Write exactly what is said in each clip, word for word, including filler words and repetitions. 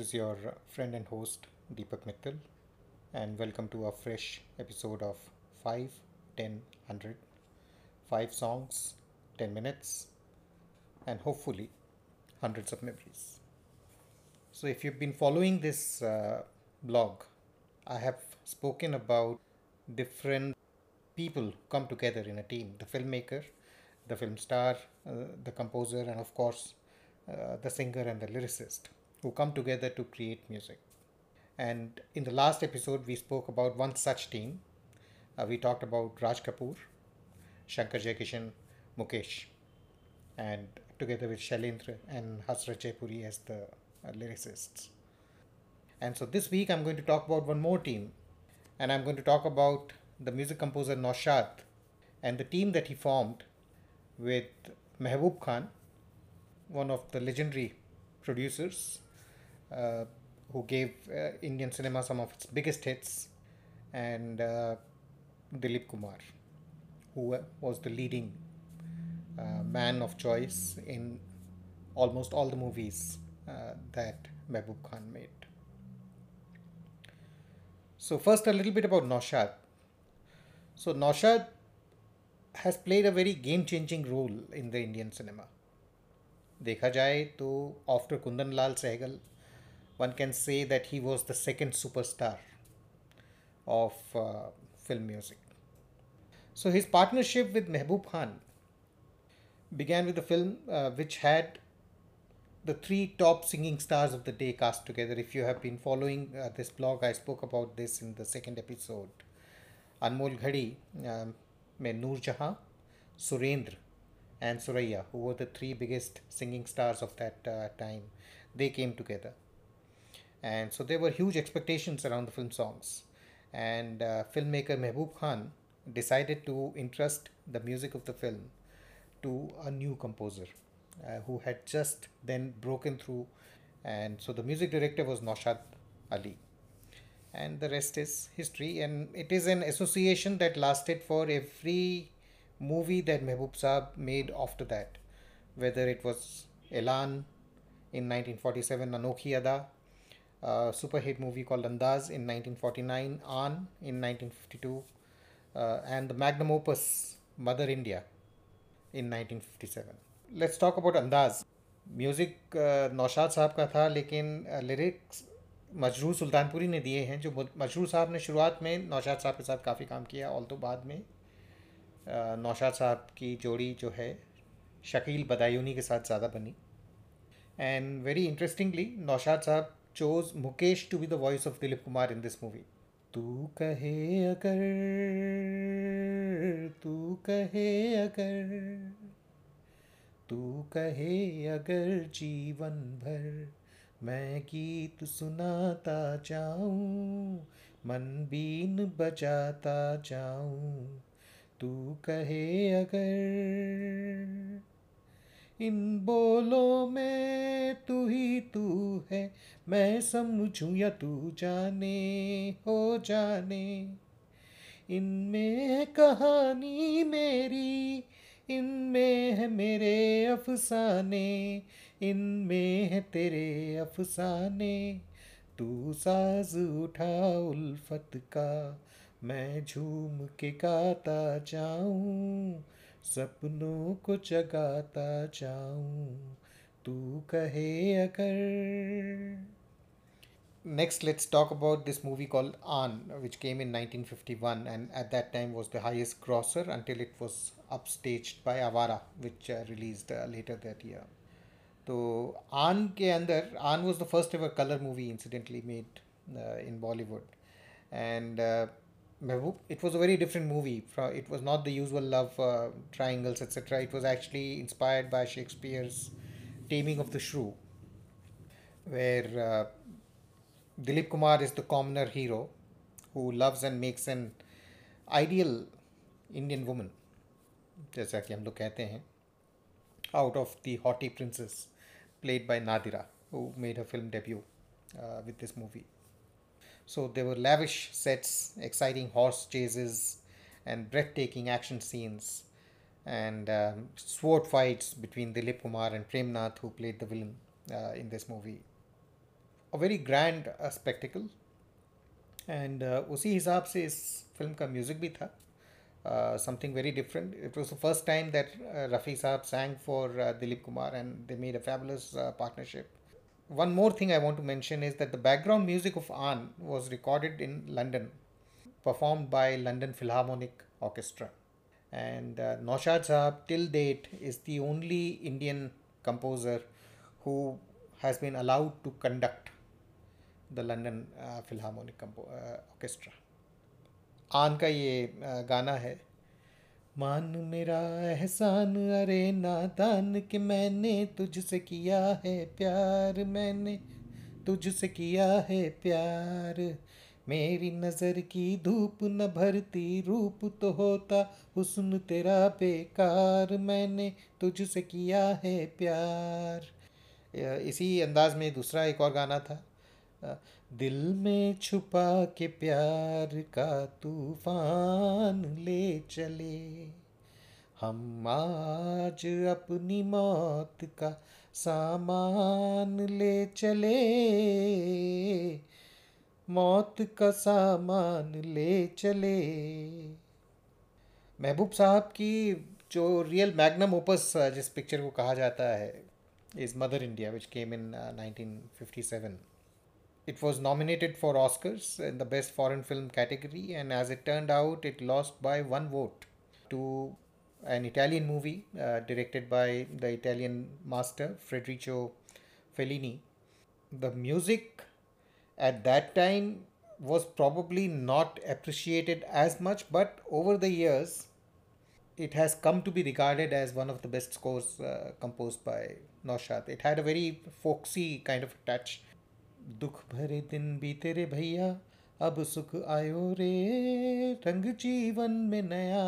is your friend and host Deepak Mittal, and welcome to a fresh episode of five, ten, one hundred. five songs, ten minutes, and hopefully hundreds of memories. So if you've been following this uh, blog, I have spoken about different people come together in a team: the filmmaker, the film star, uh, the composer, and of course uh, the singer and the lyricist, who come together to create music. And in the last episode, we spoke about one such team. Uh, we talked about Raj Kapoor, Shankar Jayakishan, Mukesh, and together with Shailendra and Hasrat Jaipuri as the uh, lyricists. And so this week I'm going to talk about one more team, and I'm going to talk about the music composer Naushad and the team that he formed with Mehboob Khan, one of the legendary producers uh, who gave uh, Indian cinema some of its biggest hits, and uh, Dilip Kumar, who was the leading uh, man of choice in almost all the movies uh, that Mehboob Khan made. So first, a little bit about Naushad. So Naushad has played a very game-changing role in the Indian cinema. Dekha jaye to after Kundan Lal Sehgal, one can say that he was the second superstar of uh, film music. So his partnership with Mehboob Khan began with a film uh, which had the three top singing stars of the day cast together. If you have been following uh, this blog, I spoke about this in the second episode. Anmol Ghadi, um, Noor Jahan, Surendra and Suraiya, who were the three biggest singing stars of that uh, time, they came together. And so there were huge expectations around the film songs. And uh, filmmaker Mehboob Khan decided to entrust the music of the film to a new composer uh, who had just then broken through. And so the music director was Naushad Ali. And the rest is history. And it is an association that lasted for every movie that Mehboob Saab made after that, whether it was Elan in nineteen forty-seven, Anokhi Ada, a super hit movie called Andaz in nineteen forty-nine, Aan in nineteen fifty-two, Uh, and the magnum opus Mother India in nineteen fifty-seven. Let's talk about Andaz. Music uh, Naushad साहब का था, लेकिन lyrics मजरूह सुल्तानपुरी ने दिए हैं, जो मजरूह साहब ने शुरुआत में नौशाद साहब के साथ काफ़ी काम किया, ऑल तो बाद में uh, नौशाद साहब की जोड़ी जो है शकील बदायूनी के साथ ज़्यादा बनी. And very interestingly, Naushad sahab chose Mukesh to be the voice of Dilip Kumar in this movie. तू कहे अगर तू कहे अगर तू कहे अगर जीवन भर मैं गीत सुनाता जाऊं, मन बीन बजाता जाऊं. तू कहे अगर इन बोलों में तू ही तू है, मैं समझूं या तू जाने हो जाने. इनमें है कहानी मेरी, इनमें है मेरे अफसाने, इनमें है तेरे अफसाने. तू साज उठा उल्फत का, मैं झूम के गाता जाऊं, सपनों को जगाता जाऊं. तू कहे अगर. Next, let's talk about this movie called Aan, which came in nineteen fifty-one, and at that time was the highest grosser until it was upstaged by Awara, which uh, released uh, later that year. तो Aan के अंदर, Aan was the first ever color movie incidentally made uh, in Bollywood, and uh, Mehboob, it was a very different movie. It was not the usual love uh, triangles, et cetera. It was actually inspired by Shakespeare's Taming of the Shrew, where uh, Dilip Kumar is the commoner hero who loves and makes an ideal Indian woman, जैसा कि हम लोग कहते हैं, out of the haughty princess played by Nadira, who made her film debut uh, with this movie. So there were lavish sets, exciting horse chases, and breathtaking action scenes, and um, sword fights between Dilip Kumar and Prem Nath, who played the villain uh, in this movie. a very grand uh, spectacle. And uh, उसी हिसाब से इस film का music भी था, uh, something very different. It was the first time that uh, Rafi Saab sang for uh, Dilip Kumar, and they made a fabulous uh, partnership. One more thing I want to mention is that the background music of Aan was recorded in London, performed by London Philharmonic Orchestra. And uh, Naushad Saab till date is the only Indian composer who has been allowed to conduct the London uh, Philharmonic Compo uh, Orchestra. आन का ये uh, गाना है, मान मेरा एहसान अरे नादान कि मैंने तुझसे किया है प्यार, मैंने तुझसे किया है प्यार, मेरी नज़र की धूप न भरती रूप तो होता हुस्न तेरा बेकार, मैंने तुझसे किया है प्यार. इसी अंदाज में दूसरा एक और गाना था, दिल में छुपा के प्यार का तूफान ले चले, हम आज अपनी मौत का सामान ले चले, मौत का सामान ले चले. महबूब साहब की जो रियल मैग्नम ओपस जिस पिक्चर को कहा जाता है is Mother India, which came in nineteen fifty seven. It was nominated for Oscars in the Best Foreign Film category, and as it turned out, it lost by one vote to an Italian movie uh, directed by the Italian master Federico Fellini. The music at that time was probably not appreciated as much, but over the years, it has come to be regarded as one of the best scores uh, composed by Naushad. It had a very folksy kind of touch. दुख भरे दिन बीते रे भैया अब सुख आयो रे, रंग जीवन में नया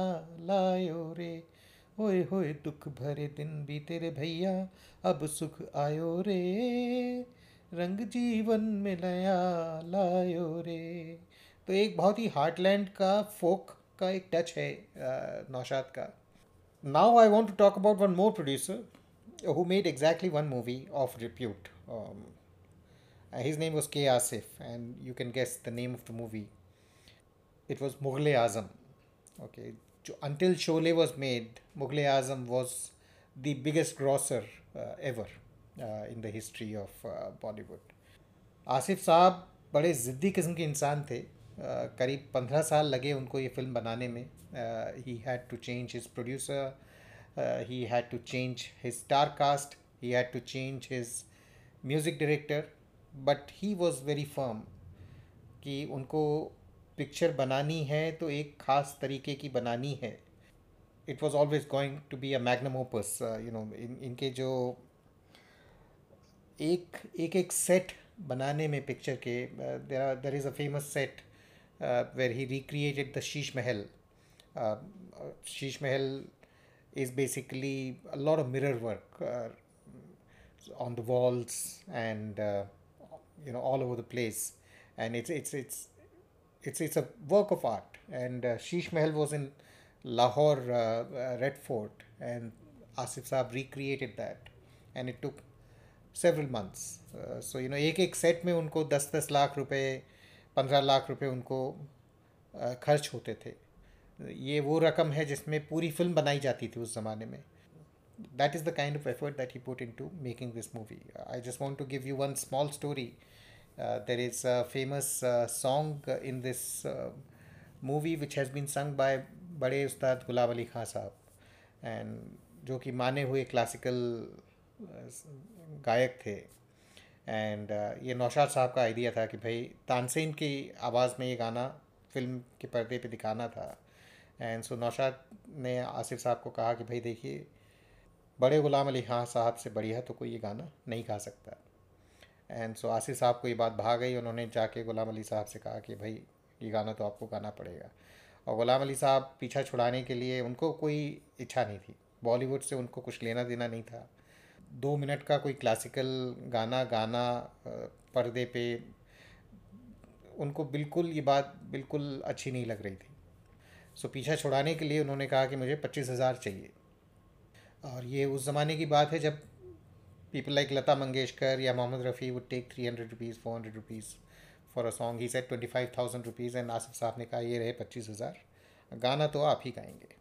लायो रे, ओए होए दुख भरे दिन बीते रे भैया अब सुख आयो रे, रंग जीवन में नया लायो रे. तो एक बहुत ही हार्टलैंड का फोक का एक टच है नौशाद का. Now I want to talk about one more producer who made exactly one movie of repute. His name was K. Asif, and you can guess the name of the movie. It was Mughal-e-Azam. Okay, until Sholay was made, Mughal-e-Azam was the biggest grosser uh, ever uh, in the history of uh, Bollywood. Asif साहब बड़े ज़िद्दी किस्म के इंसान थे. uh, करीब पंद्रह साल लगे उनको ये फिल्म बनाने में. uh, he had to change his producer, uh, he had to change his star cast, he had to change his music director. But he was very firm कि उनको पिक्चर बनानी है तो एक ख़ास तरीके की बनानी है. It was always going to be a magnum opus. You know, in इनके जो एक एक एक सेट बनाने में पिक्चर के, there there is a famous set where he recreated the Sheesh Mahal. Sheesh Mahal is basically a lot of mirror work on the walls and you know, all over the place, and it's it's it's it's it's a work of art. And uh, Sheesh Mahal was in Lahore, uh, uh, Red Fort, and Asif Saab recreated that, and it took several months. Uh, so you know, एक एक set में उनको दस दस लाख रुपए, पंद्रह लाख रुपए उनको uh, खर्च होते थे. ये वो रकम है जिसमें पूरी फिल्म बनाई जाती थी उस ज़माने में. That is the kind of effort that he put into making this movie. I just want to give you one small story. Uh, there is a famous uh, song in this uh, movie which has been sung by बड़े उस्ताद गुलाम अली खान साहब, and जो कि माने हुए classical गायक थे. And uh, ये नौशाद साहब का आइडिया था कि भाई तानसेन की आवाज़ में ये गाना फिल्म के पर्दे पे दिखाना था. And so नौशाद ने आसिफ साहब को कहा कि भाई देखिए, बड़े गुलाम अली खान साहब से बढ़िया तो कोई ये गाना नहीं गा सकता. एंड सो आसिफ साहब को ये बात भा गई. उन्होंने जाके गुलाम अली साहब से कहा कि भाई ये गाना तो आपको गाना पड़ेगा. और गुलाम अली साहब पीछा छुड़ाने के लिए, उनको कोई इच्छा नहीं थी, बॉलीवुड से उनको कुछ लेना देना नहीं था. दो मिनट का कोई क्लासिकल गाना गाना पर्दे पे, उनको बिल्कुल ये बात बिल्कुल अच्छी नहीं लग रही थी. सो पीछा छुड़ाने के लिए उन्होंने कहा कि मुझे पच्चीस हज़ार चाहिए. और ये उस ज़माने की बात है जब People like Lata Mangeshkar, yeah, Mohammed Rafi would take three hundred rupees, four hundred rupees for a song. He said twenty-five thousand rupees and Asif Saab ne kaha ye rahe twenty-five thousand. Gaana to aap hi gaayenge.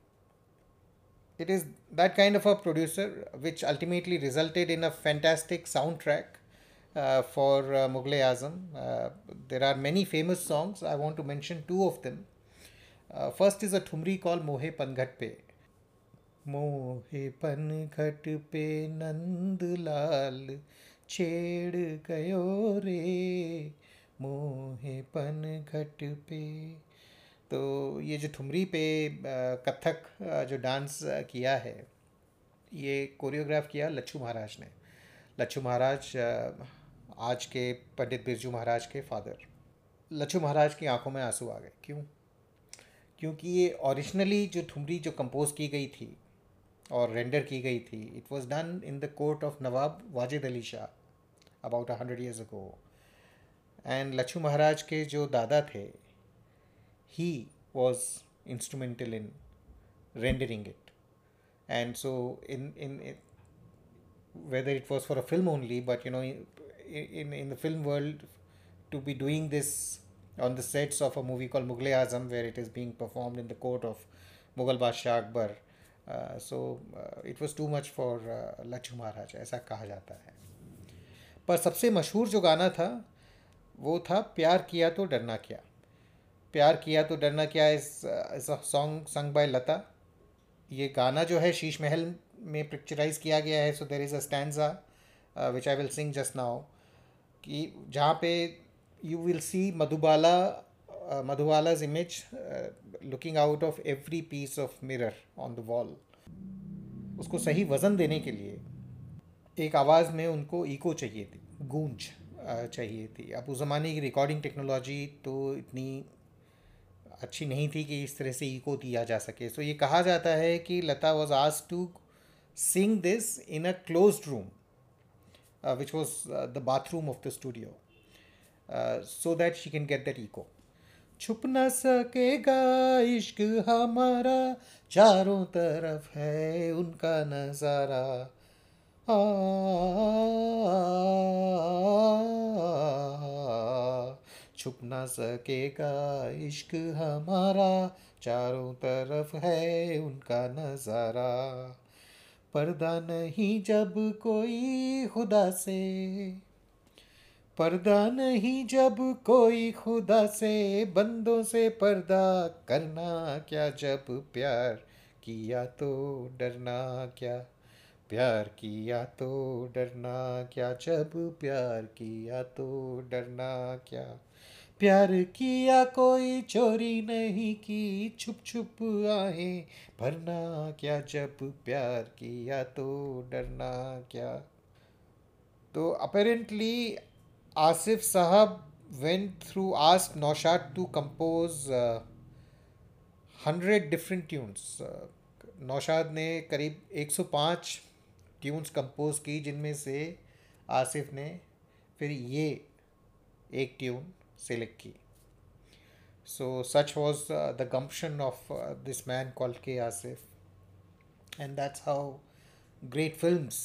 It is that kind of a producer which ultimately resulted in a fantastic soundtrack uh, for uh, Mughal-e-Azam. Uh, there are many famous songs. I want to mention two of them. Uh, first is a thumri called Mohe Panghat Pe. Mohe Panghat Pe Nand Lal Ched Gayo Re Mohe Panghat Pe. तो ये जो ठुमरी पे कथक जो dance किया है ये choreograph किया लच्छू महाराज ने. लच्छू महाराज आज के पंडित बिरजू महाराज के फादर. लच्छू महाराज की आंखों में आंसू आ गए. क्यों? क्योंकि ये ओरिजिनली जो ठुमरी जो कंपोज की गई थी और रेंडर की गई थी, it was done in the court of Nawab Wajid Ali Shah about hundred years ago. And Lachhu Maharaj के जो दादा थे, he was instrumental in rendering it. And so in, in in whether it was for a film only, but you know, in in the film world, to be doing this on the sets of a movie called Mughal-e-Azam, where it is being performed in the court of Mughal Badshah Akbar, uh, so uh, it was too much for uh, Lacchu Maharaj, ऐसा कहा जाता है. पर सबसे मशहूर जो गाना था वो था प्यार किया तो डरना क्या. प्यार किया तो डरना क्या इस सॉन्ग संग बाय लता. ये गाना जो है शीश महल में पिक्चराइज किया गया है. So there is a stanza which I will sing just now, कि जहाँ पे you will see Madhubala Madhubala's image looking out of every piece of mirror on the wall. उसको सही वज़न देने के लिए एक आवाज़ में उनको इको चाहिए थी, गूंज uh, चाहिए थी. अब उस ज़माने की रिकॉर्डिंग टेक्नोलॉजी तो इतनी अच्छी नहीं थी कि इस तरह से इको दिया जा सके. सो so, ये कहा जाता है कि Lata was asked to sing this in a closed room which was the bathroom of the studio, so that she can get that echo. छुप ना सकेगा इश्क हमारा, चारों तरफ है उनका नज़ारा. आ, आ, आ, आ, आ, छुप ना सकेगा इश्क हमारा, चारों तरफ है उनका नज़ारा. पर्दा नहीं जब कोई खुदा से, पर्दा नहीं जब कोई खुदा से, बंदों से पर्दा करना क्या. जब प्यार किया तो डरना क्या, प्यार किया तो डरना क्या. जब प्यार किया तो डरना क्या. प्यार किया कोई चोरी नहीं की, छुप छुप आहें भरना क्या. जब प्यार किया तो डरना क्या. तो अपेरेंटली आसिफ साहब went through ask Naushad to compose hundred different tunes. Naushad ने करीब एक सौ पाँच ट्यून्स कंपोज की, जिनमें से आसिफ ने फिर ये एक ट्यून select की. So such was uh, the gumption of uh, this man called K. Asif, and that's how great films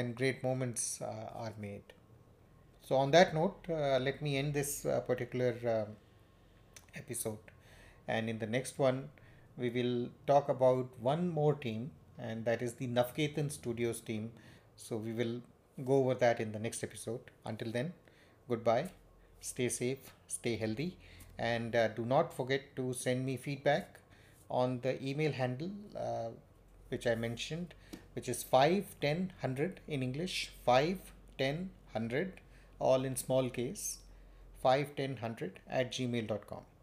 and great moments uh, are made. So on that note, uh, let me end this uh, particular uh, episode, and in the next one we will talk about one more team, and that is the Navketan Studios team. So we will go over that in the next episode. Until then, goodbye. Stay safe, stay healthy, and uh, do not forget to send me feedback on the email handle uh, which I mentioned, which is five ten one hundred in English, five ten one hundred all in small case, five ten one hundred at gmail dot com.